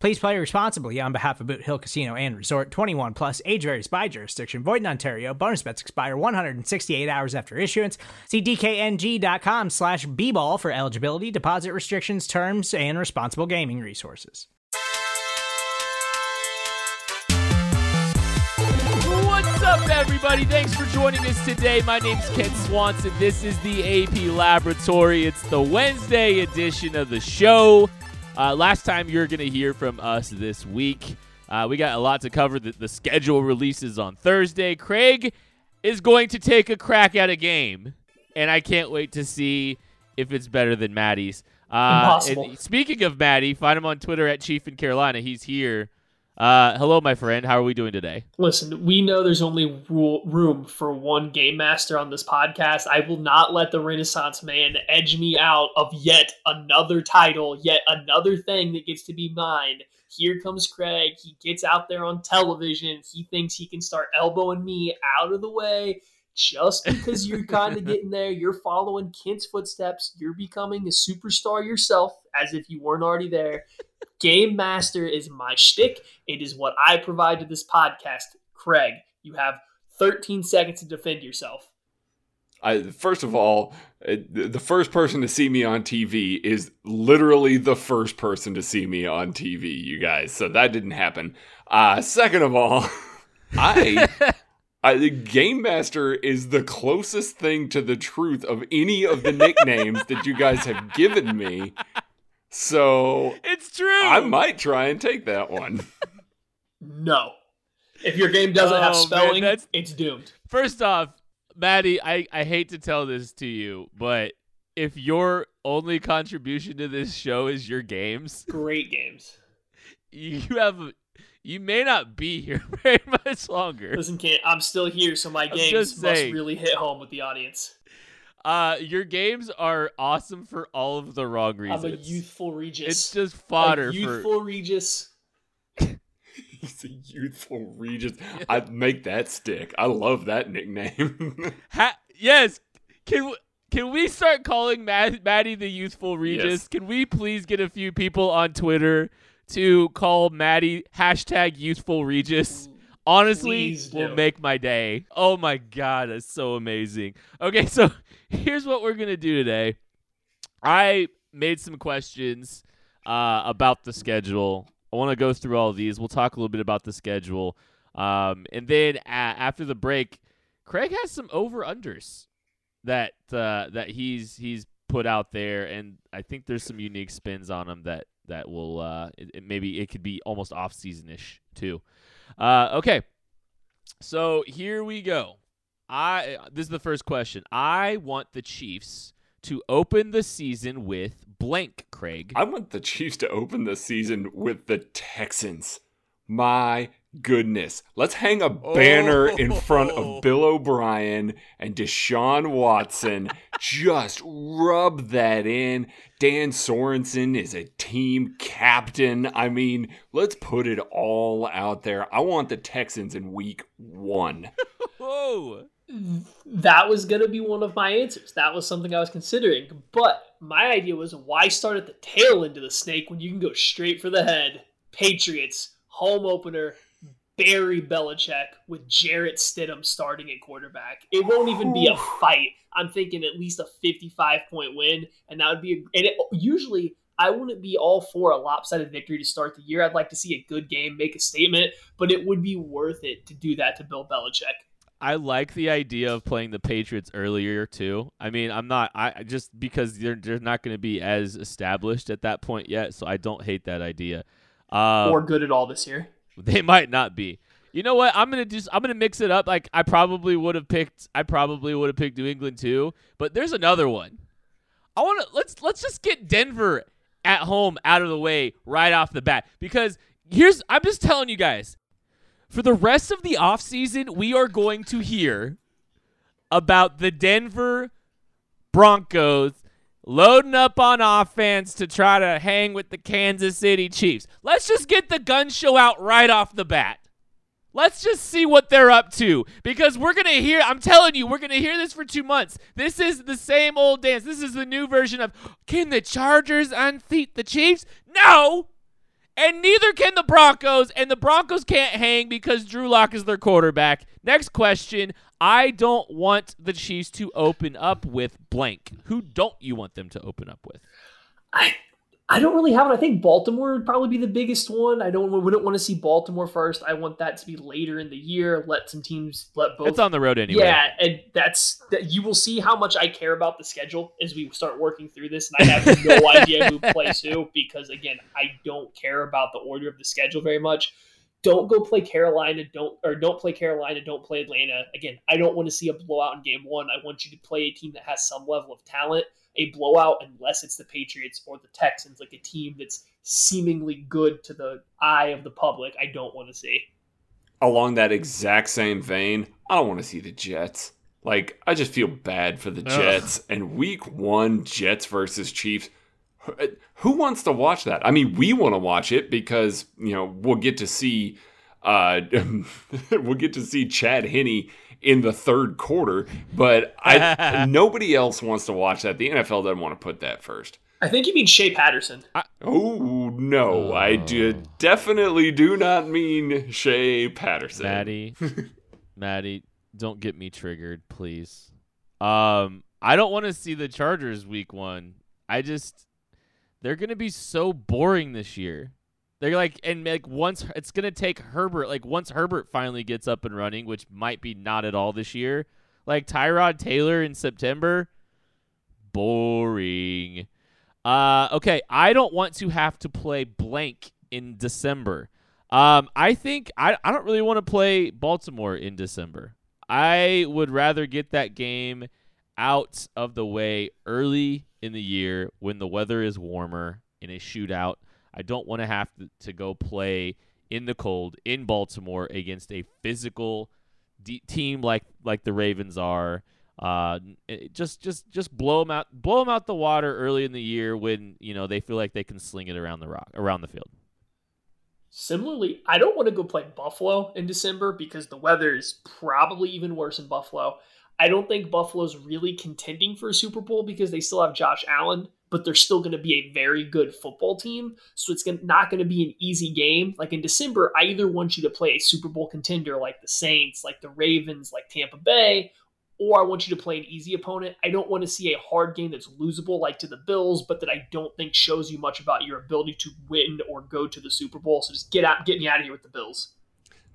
Please play responsibly on behalf of Boot Hill Casino and Resort. 21 plus, age varies by jurisdiction, void in Ontario. Bonus bets expire 168 hours after issuance. See DKNG.com/bball for eligibility, deposit restrictions, terms, and responsible gaming resources. What's up, everybody? Thanks for joining us today. My name's Kent Swanson. This is the AP Laboratory. It's the Wednesday edition of the show. Last time you're going to hear from us this week. We got a lot to cover. The schedule releases on Thursday. Craig is going to take a crack at a game, and I can't wait to see if it's better than Maddie's. Impossible. Speaking of Maddie, find him on Twitter at Chief in Carolina. He's here. Hello, my friend. How are we doing today? Listen, we know there's only room for one game master on this podcast. I will not let the Renaissance man edge me out of yet another title, yet another thing that gets to be mine. Here comes Craig. He gets out there on television. He thinks he can start elbowing me out of the way. Just because you're kind of getting there, you're following Kent's footsteps, you're becoming a superstar yourself, as if you weren't already there. Game Master is my shtick. It is what I provide to this podcast. Craig, you have 13 seconds to defend yourself. First of all, the first person to see me on TV is literally the first person to see me on TV, you guys. So that didn't happen. Second of all, the Game Master is the closest thing to the truth of any of the nicknames that you guys have given me. So it's true. I might try and take that one. No. If your game doesn't have spelling, man, it's doomed. First off, Maddie, I hate to tell this to you, but if your only contribution to this show is your games, great games, you may not be here very much longer. Listen, Kent, I'm still here, so my games must really hit home with the audience. Your games are awesome for all of the wrong reasons. I'm a youthful Regis. It's just fodder for... Regis. He's a youthful Regis. I'd make that stick. I love that nickname. Yes. Can we start calling Maddie the youthful Regis? Yes. Can we please get a few people on Twitter to call Maddie #youthful Regis? Honestly, will make my day. Oh my God, that's so amazing. Okay, so here's what we're going to do today. I made some questions about the schedule. I want to go through all these. We'll talk a little bit about the schedule. And then after the break, Craig has some over-unders that he's put out there, and I think there's some unique spins on them that will maybe it could be almost off-season-ish too. Okay, so here we go. This is the first question. I want the Chiefs to open the season with blank, Craig. I want the Chiefs to open the season with the Texans. My goodness. Let's hang a banner in front of Bill O'Brien and Deshaun Watson. Just rub that in. Dan Sorensen is a team captain. I mean, let's put it all out there. I want the Texans in week 1. Whoa. That was going to be one of my answers. That was something I was considering. But my idea was, why start at the tail end of the snake when you can go straight for the head? Patriots. Home opener, Barry Belichick with Jarrett Stidham starting at quarterback. It won't even be a fight. I'm thinking at least a 55-point win, and that would be. Usually, I wouldn't be all for a lopsided victory to start the year. I'd like to see a good game, make a statement, but it would be worth it to do that to Bill Belichick. I like the idea of playing the Patriots earlier too. I mean, I'm not just because they're not going to be as established at that point yet, so I don't hate that idea. Or good at all this year. They might not be. You know what? I'm gonna mix it up. Like I probably would have picked New England too, but there's another one. Let's just get Denver at home out of the way right off the bat, because I'm just telling you guys, for the rest of the offseason, we are going to hear about the Denver Broncos loading up on offense to try to hang with the Kansas City Chiefs. Let's just get the gun show out right off the bat. Let's just see what they're up to, because we're going to hear, I'm telling you, we're going to hear this for 2 months. This is the same old dance. This is the new version of, can the Chargers unseat the Chiefs? No! And neither can the Broncos, and the Broncos can't hang because Drew Locke is their quarterback. Next question, I don't want the Chiefs to open up with blank. Who don't you want them to open up with? I don't really have it. I think Baltimore would probably be the biggest one. I wouldn't want to see Baltimore first. I want that to be later in the year. Let some teams, let both. It's on the road anyway. Yeah, and you will see how much I care about the schedule as we start working through this, and I have no idea who plays who, because, again, I don't care about the order of the schedule very much. Don't go play Carolina. Don't play Carolina. Don't play Atlanta. Again, I don't want to see a blowout in game one. I want you to play a team that has some level of talent. A blowout, unless it's the Patriots or the Texans, like a team that's seemingly good to the eye of the public, I don't want to see. Along that exact same vein, I don't want to see the Jets. Like, I just feel bad for the Jets. And week one, Jets versus Chiefs. Who wants to watch that? I mean, we want to watch it because, you know, we'll get to see we'll get to see Chad Henne in the third quarter, but nobody else wants to watch that. The NFL doesn't want to put that first. I think you mean Shea Patterson. I definitely do not mean Shea Patterson. Maddie, don't get me triggered, please. I don't want to see the Chargers week one. They're going to be so boring this year. They're like, and like once it's going to take Herbert, like once Herbert finally gets up and running, which might be not at all this year, like Tyrod Taylor in September, boring. Okay. I don't want to have to play blank in December. I think I don't really want to play Baltimore in December. I would rather get that game out of the way early in the year when the weather is warmer in a shootout. I don't want to have to go play in the cold in Baltimore against a physical team like the Ravens are. Just blow them out the water early in the year when, you know, they feel like they can sling it around the field. Similarly, I don't want to go play Buffalo in December because the weather is probably even worse in Buffalo. I don't think Buffalo's really contending for a Super Bowl because they still have Josh Allen, but they're still going to be a very good football team. So it's not going to be an easy game. Like in December, I either want you to play a Super Bowl contender like the Saints, like the Ravens, like Tampa Bay, or I want you to play an easy opponent. I don't want to see a hard game that's losable like to the Bills, but that I don't think shows you much about your ability to win or go to the Super Bowl. So just get me out of here with the Bills.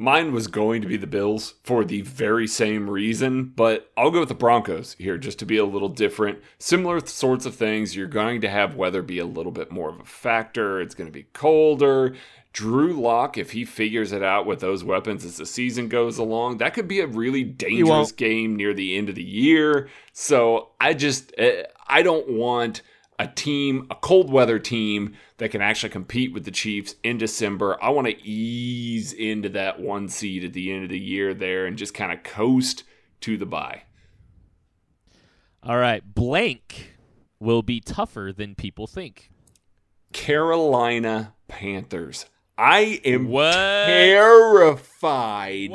Mine was going to be the Bills for the very same reason, but I'll go with the Broncos here just to be a little different. Similar sorts of things. You're going to have weather be a little bit more of a factor. It's going to be colder. Drew Locke, if he figures it out with those weapons as the season goes along, that could be a really dangerous game near the end of the year. So I don't want a cold weather team that can actually compete with the Chiefs in December. I want to ease into that one seed at the end of the year there and just kind of coast to the bye. All right. Blank will be tougher than people think. Carolina Panthers. I am terrified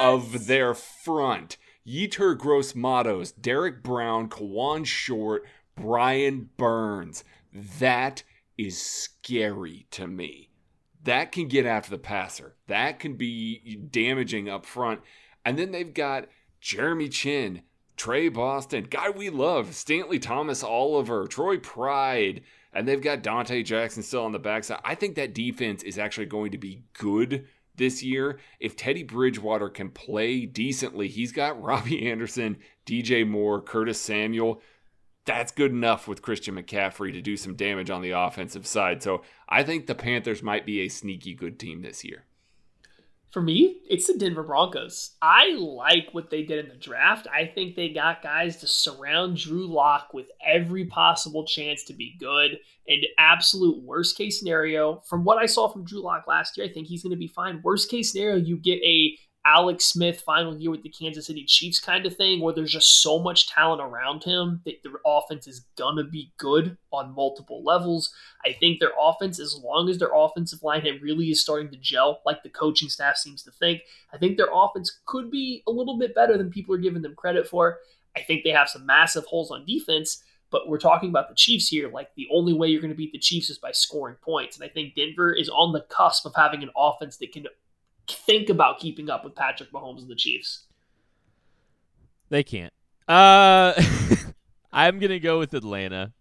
of their front. Yetur Gross-Matos, Derrick Brown, Kawann Short, Brian Burns. That is scary to me. That can get after the passer. That can be damaging up front. And then they've got Jeremy Chin, Trey Boston, guy we love, Stanley Thomas Oliver, Troy Pride, and they've got Dante Jackson still on the backside. I think that defense is actually going to be good this year. If Teddy Bridgewater can play decently, he's got Robbie Anderson, DJ Moore, Curtis Samuel. That's good enough with Christian McCaffrey to do some damage on the offensive side. So I think the Panthers might be a sneaky good team this year. For me, it's the Denver Broncos. I like what they did in the draft. I think they got guys to surround Drew Locke with every possible chance to be good. And absolute worst case scenario, from what I saw from Drew Locke last year, I think he's going to be fine. Worst case scenario, you get a Alex Smith final year with the Kansas City Chiefs kind of thing, where there's just so much talent around him that their offense is going to be good on multiple levels. I think their offense, as long as their offensive line really is starting to gel, like the coaching staff seems to think, I think their offense could be a little bit better than people are giving them credit for. I think they have some massive holes on defense, but we're talking about the Chiefs here. Like, the only way you're going to beat the Chiefs is by scoring points. And I think Denver is on the cusp of having an offense that can think about keeping up with Patrick Mahomes and the Chiefs. They can't. I'm going to go with Atlanta.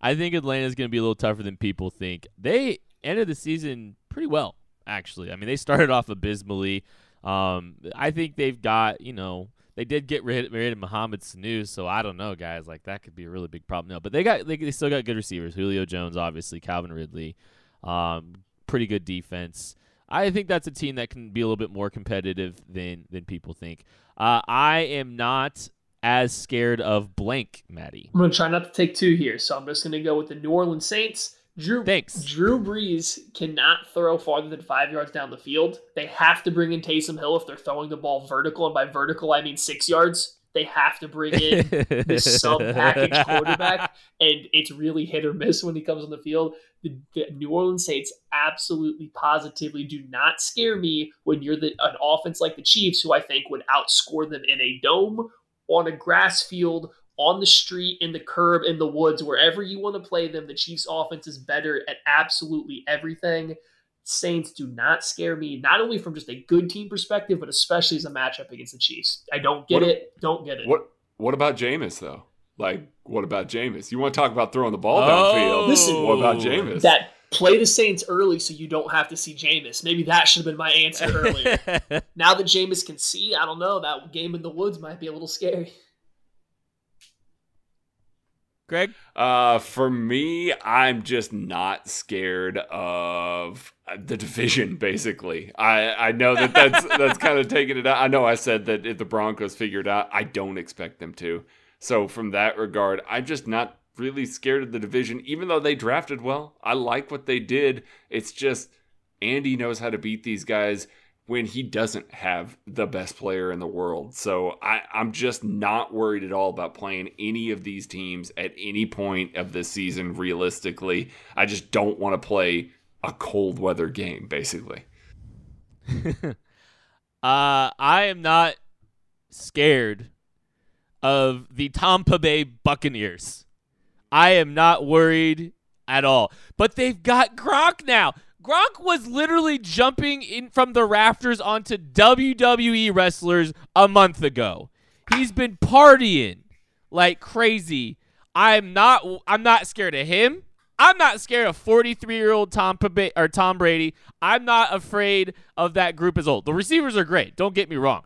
I think Atlanta is going to be a little tougher than people think. They ended the season pretty well, actually. I mean, they started off abysmally. I think they've got, they did get rid of Mohamed Sanu, so I don't know, guys. Like, that could be a really big problem. No, but they still got good receivers. Julio Jones, obviously. Calvin Ridley. Pretty good defense. I think that's a team that can be a little bit more competitive than people think. I am not as scared of blank, Maddie. I'm going to try not to take two here, so I'm just going to go with the New Orleans Saints. Drew Brees cannot throw farther than 5 yards down the field. They have to bring in Taysom Hill if they're throwing the ball vertical, and by vertical I mean 6 yards. They have to bring in this sub-package quarterback, and it's really hit or miss when he comes on the field. The New Orleans Saints absolutely, positively do not scare me when you're an offense like the Chiefs, who I think would outscore them in a dome, on a grass field, on the street, in the curb, in the woods, wherever you want to play them. The Chiefs' offense is better at absolutely everything. Saints do not scare me, not only from just a good team perspective, but especially as a matchup against the Chiefs. I don't get it. Don't get it. What about Jameis, though? Like, what about Jameis? You want to talk about throwing the ball downfield? Listen, what about Jameis? That play the Saints early so you don't have to see Jameis. Maybe that should have been my answer earlier. Now that Jameis can see, I don't know. That game in the woods might be a little scary. Greg? For me, I'm just not scared of the division, basically. I know that's kind of taking it out. I know I said that if the Broncos figured out, I don't expect them to. So from that regard, I'm just not really scared of the division, even though they drafted well. I like what they did. It's just Andy knows how to beat these guys when he doesn't have the best player in the world. So I'm just not worried at all about playing any of these teams at any point of this season, realistically. I just don't want to play a cold weather game, basically. I am not scared of the Tampa Bay Buccaneers. I am not worried at all. But they've got Gronk now. Gronk was literally jumping in from the rafters onto WWE wrestlers a month ago. He's been partying like crazy. I'm not scared of him. I'm not scared of 43-year-old Tom Brady. I'm not afraid of that group as old. The receivers are great. Don't get me wrong.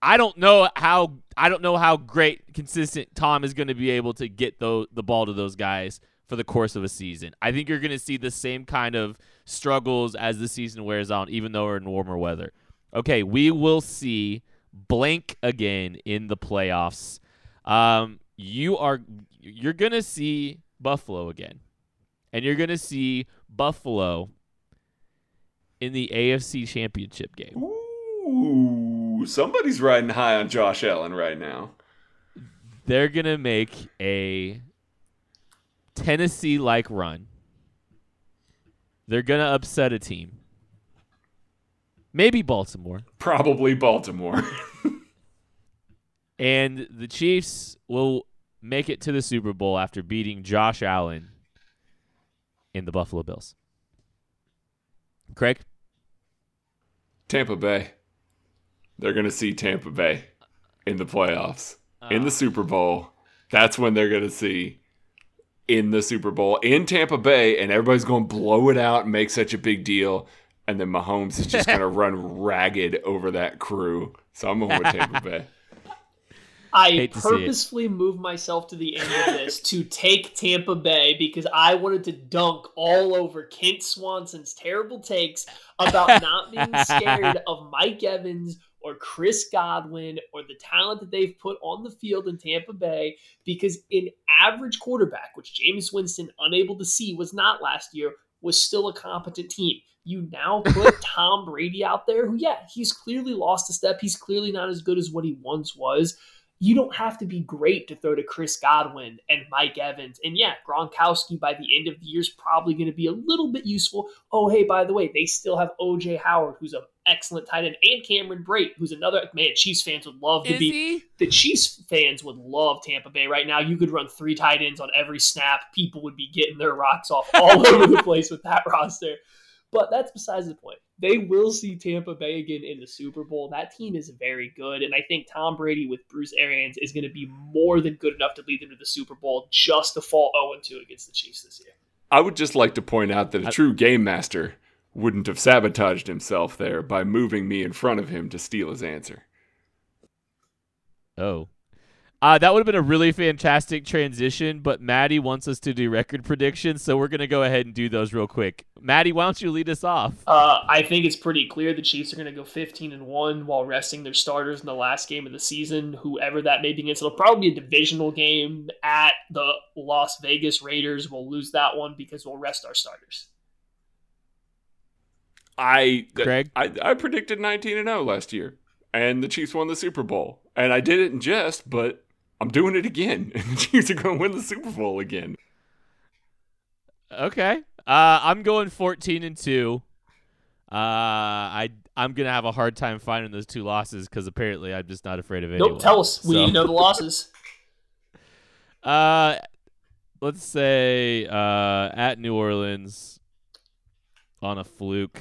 I don't know how great, consistent Tom is going to be able to get the ball to those guys for the course of a season. I think you're going to see the same kind of struggles as the season wears on, even though we're in warmer weather. Okay, we will see blank again in the playoffs. You're going to see Buffalo again. And you're going to see Buffalo in the AFC Championship game. Ooh, somebody's riding high on Josh Allen right now. They're going to make a Tennessee-like run. They're going to upset a team. Maybe Baltimore. Probably Baltimore. And the Chiefs will make it to the Super Bowl after beating Josh Allen in the Buffalo Bills. Craig? Tampa Bay. They're going to see Tampa Bay in the playoffs. In the Super Bowl. That's when they're going to see in the Super Bowl in Tampa Bay, and everybody's going to blow it out and make such a big deal. and then Mahomes is just going to run ragged over that crew. So I'm going with Tampa Bay. I purposefully moved myself to the end of this to take Tampa Bay because I wanted to dunk all over Kent Swanson's terrible takes about not being scared of Mike Evans or Chris Godwin or the talent that they've put on the field in Tampa Bay, because an average quarterback, which Jameis Winston, unable to see, was not last year, was still a competent team. You now put Tom Brady out there, who, yeah, he's clearly lost a step. He's clearly not as good as what he once was. You don't have to be great to throw to Chris Godwin and Mike Evans. And yeah, Gronkowski by the end of the year is probably going to be a little bit useful. Oh, hey, by the way, they still have O.J. Howard, who's an excellent tight end, and Cameron Brate, who's another – man, Chiefs fans would love to be – the Chiefs fans would love Tampa Bay right now. You could run three tight ends on every snap. People would be getting their rocks off all over the place with that roster. But that's besides the point. They will see Tampa Bay again in the Super Bowl. That team is very good, and I think Tom Brady with Bruce Arians is going to be more than good enough to lead them to the Super Bowl, just to fall 0-2 against the Chiefs this year. I would just like to point out that a true game master wouldn't have sabotaged himself there by moving me in front of him to steal his answer. Oh. That would have been a really fantastic transition, but Maddie wants us to do record predictions, so we're going to go ahead and do those real quick. Maddie, why don't you lead us off? I think it's pretty clear the Chiefs are going to go 15-1 while resting their starters in the last game of the season, whoever that may be against. It'll probably be a divisional game at the Las Vegas Raiders. We'll lose that one because we'll rest our starters. I predicted 19-0 last year, and the Chiefs won the Super Bowl. And I did it in jest, but I'm doing it again. The Chiefs are going to win the Super Bowl again. Okay. I'm going 14-2. I'm going to have a hard time finding those two losses because apparently I'm just not afraid of anyone. Nope, tell us. So. We know the losses. Let's say at New Orleans on a fluke.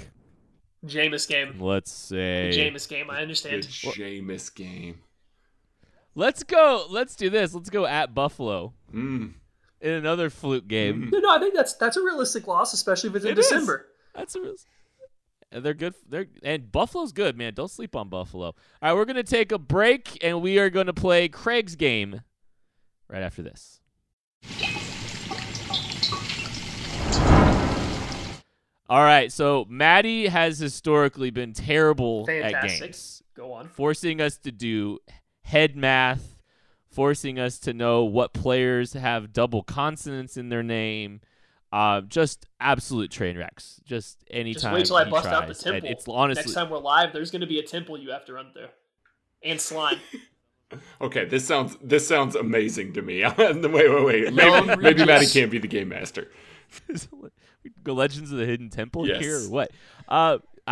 Jameis game. Let's say. The Jameis game. I understand. The Jameis game. Let's go. Let's do this. Let's go at Buffalo in another fluke game. No, I think that's a realistic loss, especially if it's in December. That's a realistic. They're good. And Buffalo's good, man. Don't sleep on Buffalo. All right, we're gonna take a break, and we are gonna play Craig's game right after this. All right, so Maddie has historically been terrible at games. Go on, forcing us to do head math, forcing us to know what players have double consonants in their name. Just absolute train wrecks. Just anytime. Just wait till I bust out the temple. It's honestly, next time we're live, there's going to be a temple you have to run through, and slime. Okay, this sounds amazing to me. Wait. Maybe Maddie can't be the game master. The Legends of the Hidden Temple here, or what? I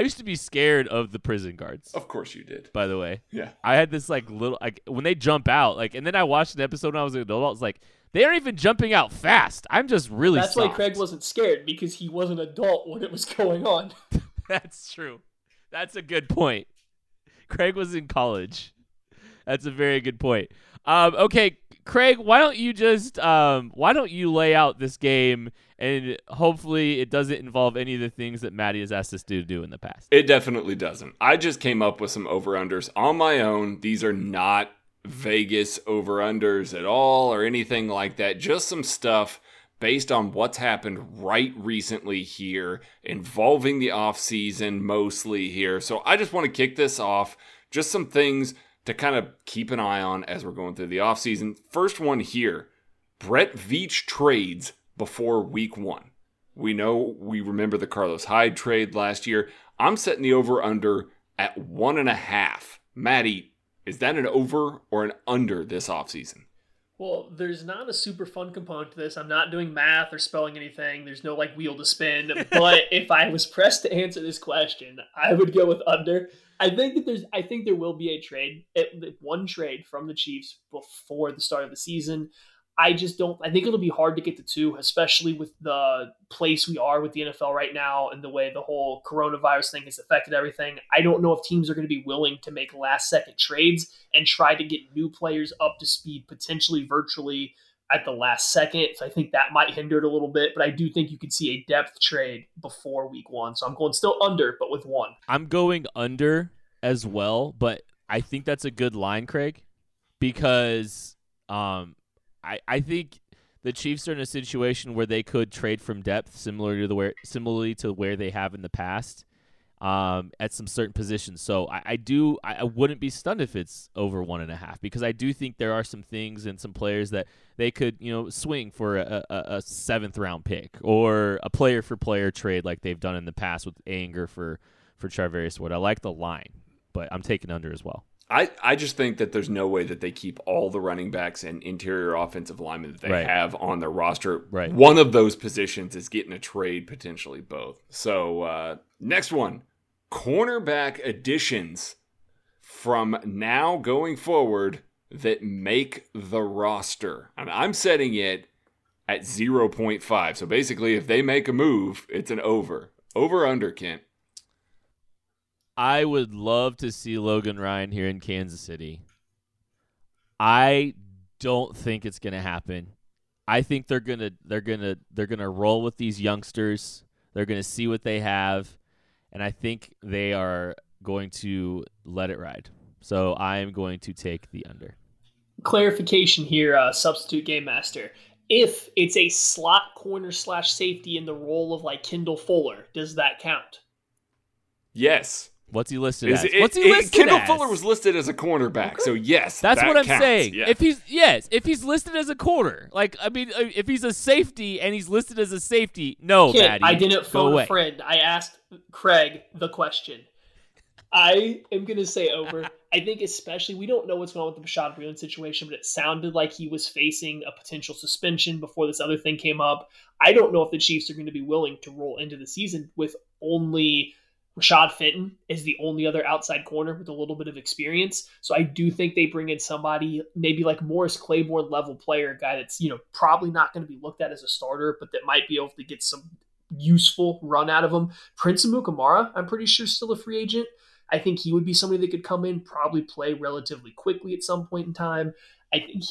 used to be scared of the prison guards. Of course you did. By the way. Yeah. I had this when they jump out, and then I watched an episode when I was an adult, I was like, they aren't even jumping out fast. I'm just really That's soft. Why Craig wasn't scared, because he was an adult when it was going on. That's true. That's a good point. Craig was in college. That's a very good point. Okay, Craig, why don't you just lay out this game, and hopefully it doesn't involve any of the things that Maddie has asked us to do in the past. It definitely doesn't. I just came up with some over-unders on my own. These are not Vegas over-unders at all or anything like that. Just some stuff based on what's happened right recently here, involving the offseason mostly here. So I just want to kick this off. Just some things to kind of keep an eye on as we're going through the offseason. First one here, Brett Veach trades before week one. We remember the Carlos Hyde trade last year. I'm setting the over-under at 1.5. Maddie, is that an over or an under this offseason? Well, there's not a super fun component to this. I'm not doing math or spelling anything. There's no wheel to spin. But if I was pressed to answer this question, I would go with under. I think there will be a trade, one trade from the Chiefs before the start of the season. I think it'll be hard to get to two, especially with the place we are with the NFL right now and the way the whole coronavirus thing has affected everything. I don't know if teams are going to be willing to make last-second trades and try to get new players up to speed, potentially virtually at the last second. So I think that might hinder it a little bit, but I do think you could see a depth trade before week one. So I'm going still under, but with one. I'm going under as well, but I think that's a good line, Craig, because I think the Chiefs are in a situation where they could trade from depth similarly to where they have in the past at some certain positions. So I wouldn't be stunned if it's over 1.5, because I do think there are some things and some players that they could, you know, swing for a 7th round pick or a player for player trade like they've done in the past with Anger for Charvarius Ward. I like the line, but I'm taking under as well. I just think that there's no way that they keep all the running backs and interior offensive linemen that they have on their roster. Right. One of those positions is getting a trade, potentially both. So next one, cornerback additions from now going forward that make the roster. I mean, I'm setting it at 0.5. So basically, if they make a move, it's an over. Over under, Kent. I would love to see Logan Ryan here in Kansas City. I don't think it's going to happen. I think they're going to roll with these youngsters. They're going to see what they have, and I think they are going to let it ride. So I am going to take the under. Clarification here, substitute game master. If it's a slot corner / safety in the role of like Kendall Fuller, does that count? Yes. What's he listed as? Kendall Fuller was listed as a cornerback, okay. So yes, that's what I'm saying. Yeah. If he's listed as a corner, like I mean, if he's a safety and he's listed as a safety, no, Kid, Maddie, I didn't phone a friend. I asked Craig the question. I am gonna say over. I think especially we don't know what's going on with the Rashad Breeland situation, but it sounded like he was facing a potential suspension before this other thing came up. I don't know if the Chiefs are going to be willing to roll into the season with only. Rashad Fenton is the only other outside corner with a little bit of experience. So I do think they bring in somebody maybe like Morris Claiborne level player, a guy that's, you know, probably not going to be looked at as a starter, but that might be able to get some useful run out of him. Prince Amukamara, I'm pretty sure, is still a free agent. I think he would be somebody that could come in, probably play relatively quickly at some point in time. I think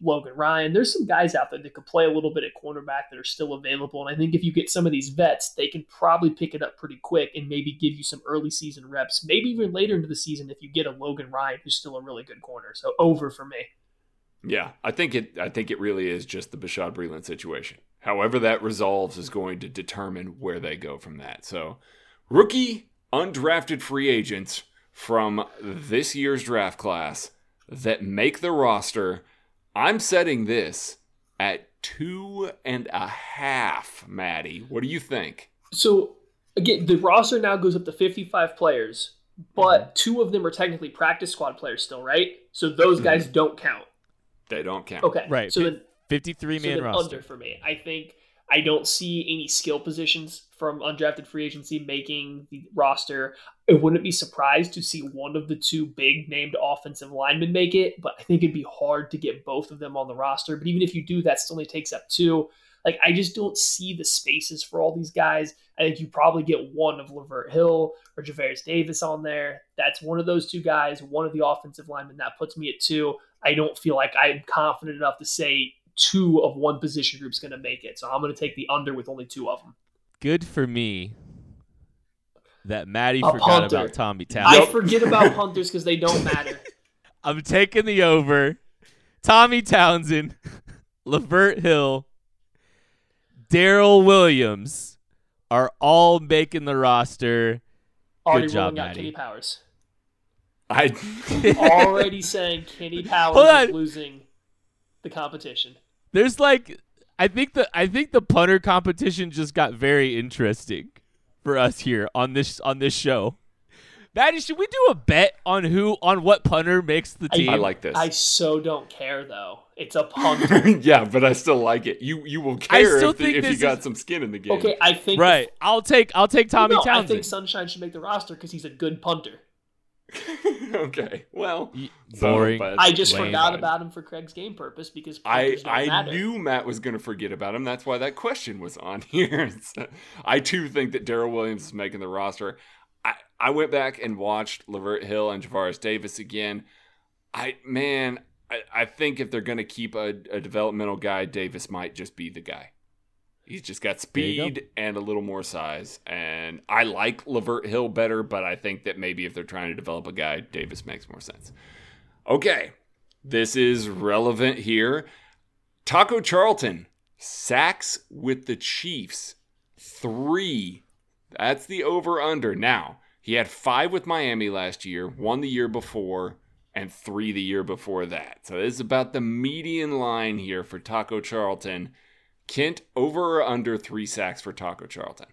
Logan Ryan, there's some guys out there that could play a little bit at cornerback that are still available. And I think if you get some of these vets, they can probably pick it up pretty quick and maybe give you some early season reps, maybe even later into the season if you get a Logan Ryan who's still a really good corner. So over for me. Yeah, I think it really is just the Bashad Breeland situation. However that resolves is going to determine where they go from that. So rookie undrafted free agents from this year's draft class that make the roster. I'm setting this at 2.5, Maddie. What do you think? So, again, the roster now goes up to 55 players, but two of them are technically practice squad players still, right? So those guys don't count. They don't count. Okay. Right. So then 53-man roster. Under for me. I think I don't see any skill positions from undrafted free agency making the roster. I wouldn't be surprised to see one of the two big named offensive linemen make it, but I think it'd be hard to get both of them on the roster. But even if you do, that still only takes up two. Like, I just don't see the spaces for all these guys. I think you probably get one of Lavert Hill or Javaris Davis on there. That's one of those two guys, one of the offensive linemen. That puts me at 2. I don't feel like I'm confident enough to say 2 of one position group's going to make it. So I'm going to take the under with only 2 of them. Good for me. That Maddie forgot about Tommy Townsend. I forget about punters because they don't matter. I'm taking the over. Tommy Townsend, Lavert Hill, Darrell Williams are all making the roster. Already good job, Maddie. Kenny Powers. I already saying Kenny Powers is losing the competition. There's like, I think the punter competition just got very interesting for us here on this show. Maddie, should we do a bet on what punter makes the team? I like this. I so don't care though. It's a punter. Yeah, but I still like it. You will care if you got some skin in the game. Okay, I think I'll take Tommy Townsend. I think Sunshine should make the roster because he's a good punter. Okay. Well, boring. I just forgot about him for Craig's game purpose because I knew Matt was going to forget about him. That's why that question was on here. So I too think that Darrell Williams is making the roster. I went back and watched Lavert Hill and Javaris Davis again. I man, I think if they're going to keep a developmental guy, Davis might just be the guy. He's just got speed and a little more size. And I like Lavert Hill better, but I think that maybe if they're trying to develop a guy, Davis makes more sense. Okay, this is relevant here. Taco Charlton, sacks with the Chiefs, 3. That's the over-under. Now, he had 5 with Miami last year, 1 the year before, and 3 the year before that. So this is about the median line here for Taco Charlton. Kent, over or under 3 sacks for Taco Charlton?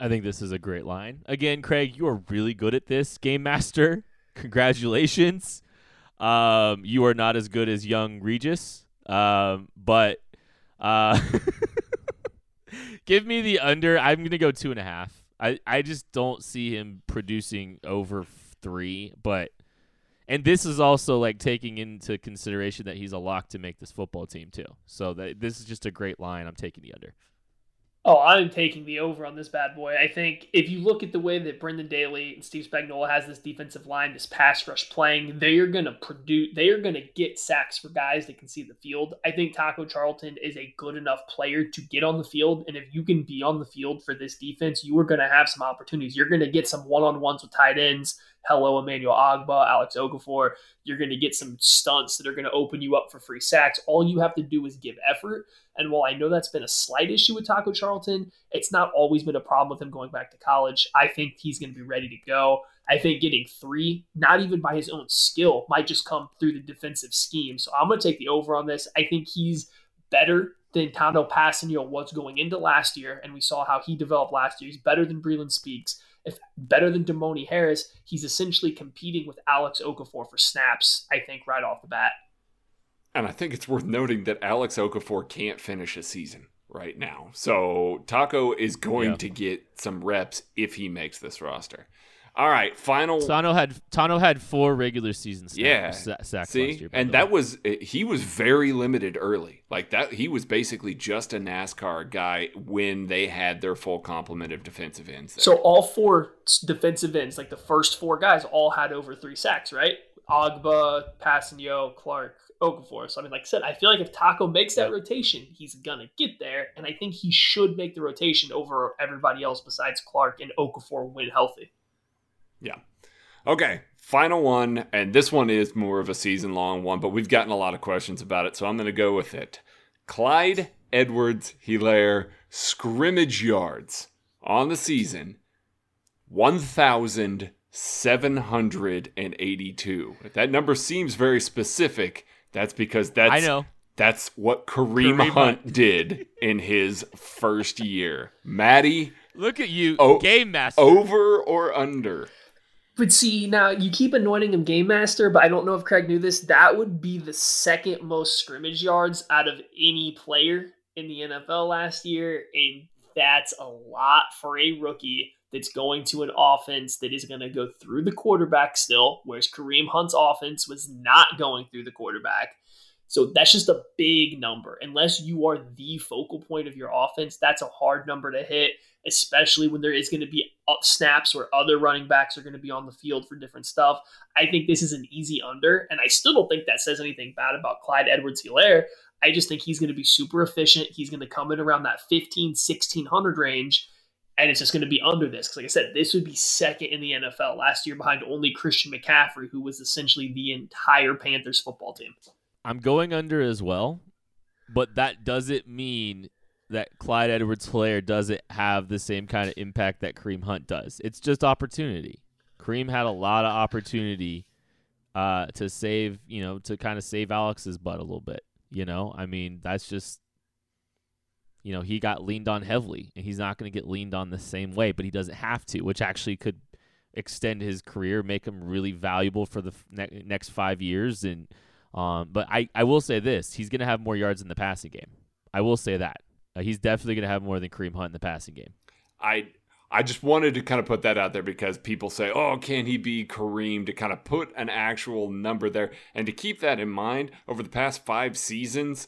I think this is a great line. Again, Craig, you are really good at this, Game Master. Congratulations. You are not as good as young Regis, but give me the under. I'm going to go 2.5. I just don't see him producing over 3, but and this is also like taking into consideration that he's a lock to make this football team too. So this is just a great line. I'm taking the under. Oh, I'm taking the over on this bad boy. I think if you look at the way that Brendan Daly and Steve Spagnuolo has this defensive line, this pass rush playing, they are going to produce. They are going to get sacks for guys that can see the field. I think Taco Charlton is a good enough player to get on the field, and if you can be on the field for this defense, you are going to have some opportunities. You're going to get some one-on-ones with tight ends. Hello, Emmanuel Ogbah, Alex Okafor. You're going to get some stunts that are going to open you up for free sacks. All you have to do is give effort. And while I know that's been a slight issue with Taco Charlton, it's not always been a problem with him going back to college. I think he's going to be ready to go. I think getting 3, not even by his own skill, might just come through the defensive scheme. So I'm going to take the over on this. I think he's better than Tando Passaniel was going into last year, and we saw how he developed last year. He's better than Breeland Speaks. If better than Damone Harris, he's essentially competing with Alex Okafor for snaps, I think, right off the bat. And I think it's worth noting that Alex Okafor can't finish a season right now. So Taco is going to get some reps if he makes this roster. All right, final. Tano had 4 regular season sacks last year. And he was very limited early. Like that, he was basically just a NASCAR guy when they had their full complement of defensive ends there. So all 4 defensive ends, like the first 4 guys, all had over 3 sacks, right? Ogbah, Passaniel, Clark, Okafor. So I mean, like I said, I feel like if Taco makes that rotation, he's gonna get there, and I think he should make the rotation over everybody else besides Clark and Okafor when healthy. Yeah. Okay. Final one. And this one is more of a season long one, but we've gotten a lot of questions about it. So I'm going to go with it. Clyde Edwards-Helaire scrimmage yards on the season, 1,782. If that number seems very specific, that's because that's what Kareem Hunt did in his first year. Maddie, look at you, Game Master. Over or under? But see, now you keep anointing him Game Master, but I don't know if Craig knew this. That would be the second most scrimmage yards out of any player in the NFL last year, and that's a lot for a rookie that's going to an offense that is going to go through the quarterback still, whereas Kareem Hunt's offense was not going through the quarterback. So that's just a big number. Unless you are the focal point of your offense, that's a hard number to hit, especially when there is going to be snaps where other running backs are going to be on the field for different stuff. I think this is an easy under, and I still don't think that says anything bad about Clyde Edwards-Helaire. I just think he's going to be super efficient. He's going to come in around that 1,500-1,600 range, and it's just going to be under this. Because like I said, this would be second in the NFL last year behind only Christian McCaffrey, who was essentially the entire Panthers football team. I'm going under as well, but that doesn't mean that Clyde Edwards-Helaire doesn't have the same kind of impact that Kareem Hunt does. It's just opportunity. Kareem had a lot of opportunity to save, to kind of save Alex's butt a little bit. I mean, that's just, he got leaned on heavily, and he's not going to get leaned on the same way, but he doesn't have to, which actually could extend his career, make him really valuable for the next 5 years. And but I will say this, he's going to have more yards in the passing game. I will say that. He's definitely going to have more than Kareem Hunt in the passing game. I just wanted to kind of put that out there because people say, oh, can he be Kareem, to kind of put an actual number there. And to keep that in mind, over the past 5 seasons,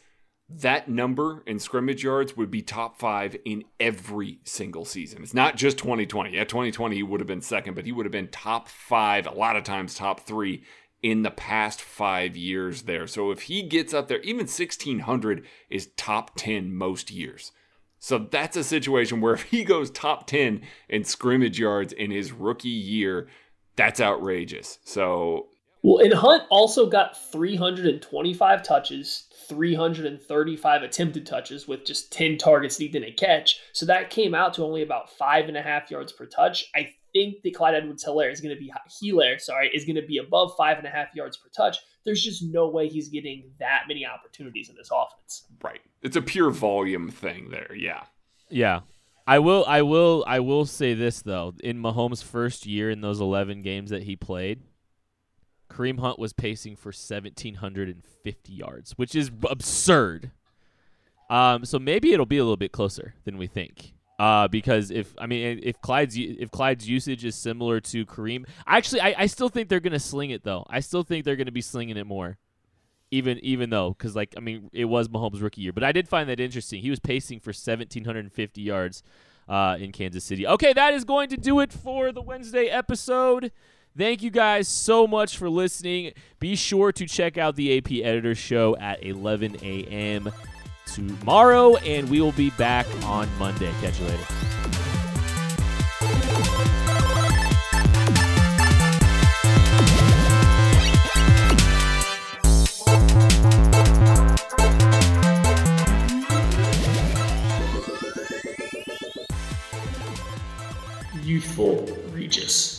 that number in scrimmage yards would be top 5 in every single season. It's not just 2020. Yeah, 2020 he would have been second, but he would have been top 5, a lot of times top 3 in the past 5 years there. So if he gets up there, even 1,600 is top 10 most years. So that's a situation where if he goes top 10 in scrimmage yards in his rookie year, that's outrageous. So, well, and Hunt also got 325 touches, 335 attempted touches with just 10 targets that he didn't catch. So that came out to only about 5.5 yards per touch. I think that Clyde Edwards-Helaire is going to be above 5.5 yards per touch. There's just no way he's getting that many opportunities in this offense. Right. It's a pure volume thing there. Yeah. Yeah. I will say this though. In Mahomes' first year in those 11 games that he played, Kareem Hunt was pacing for 1,750 yards, which is absurd. So maybe it'll be a little bit closer than we think. Because if Clyde's usage is similar to Kareem, actually, I still think they're gonna sling it though. I still think they're gonna be slinging it more, even though, because it was Mahomes' rookie year. But I did find that interesting. He was pacing for 1,750 yards, in Kansas City. Okay, that is going to do it for the Wednesday episode. Thank you guys so much for listening. Be sure to check out the AP Editor Show at 11 a.m. tomorrow, and we will be back on Monday. Catch you later. Youthful Regis.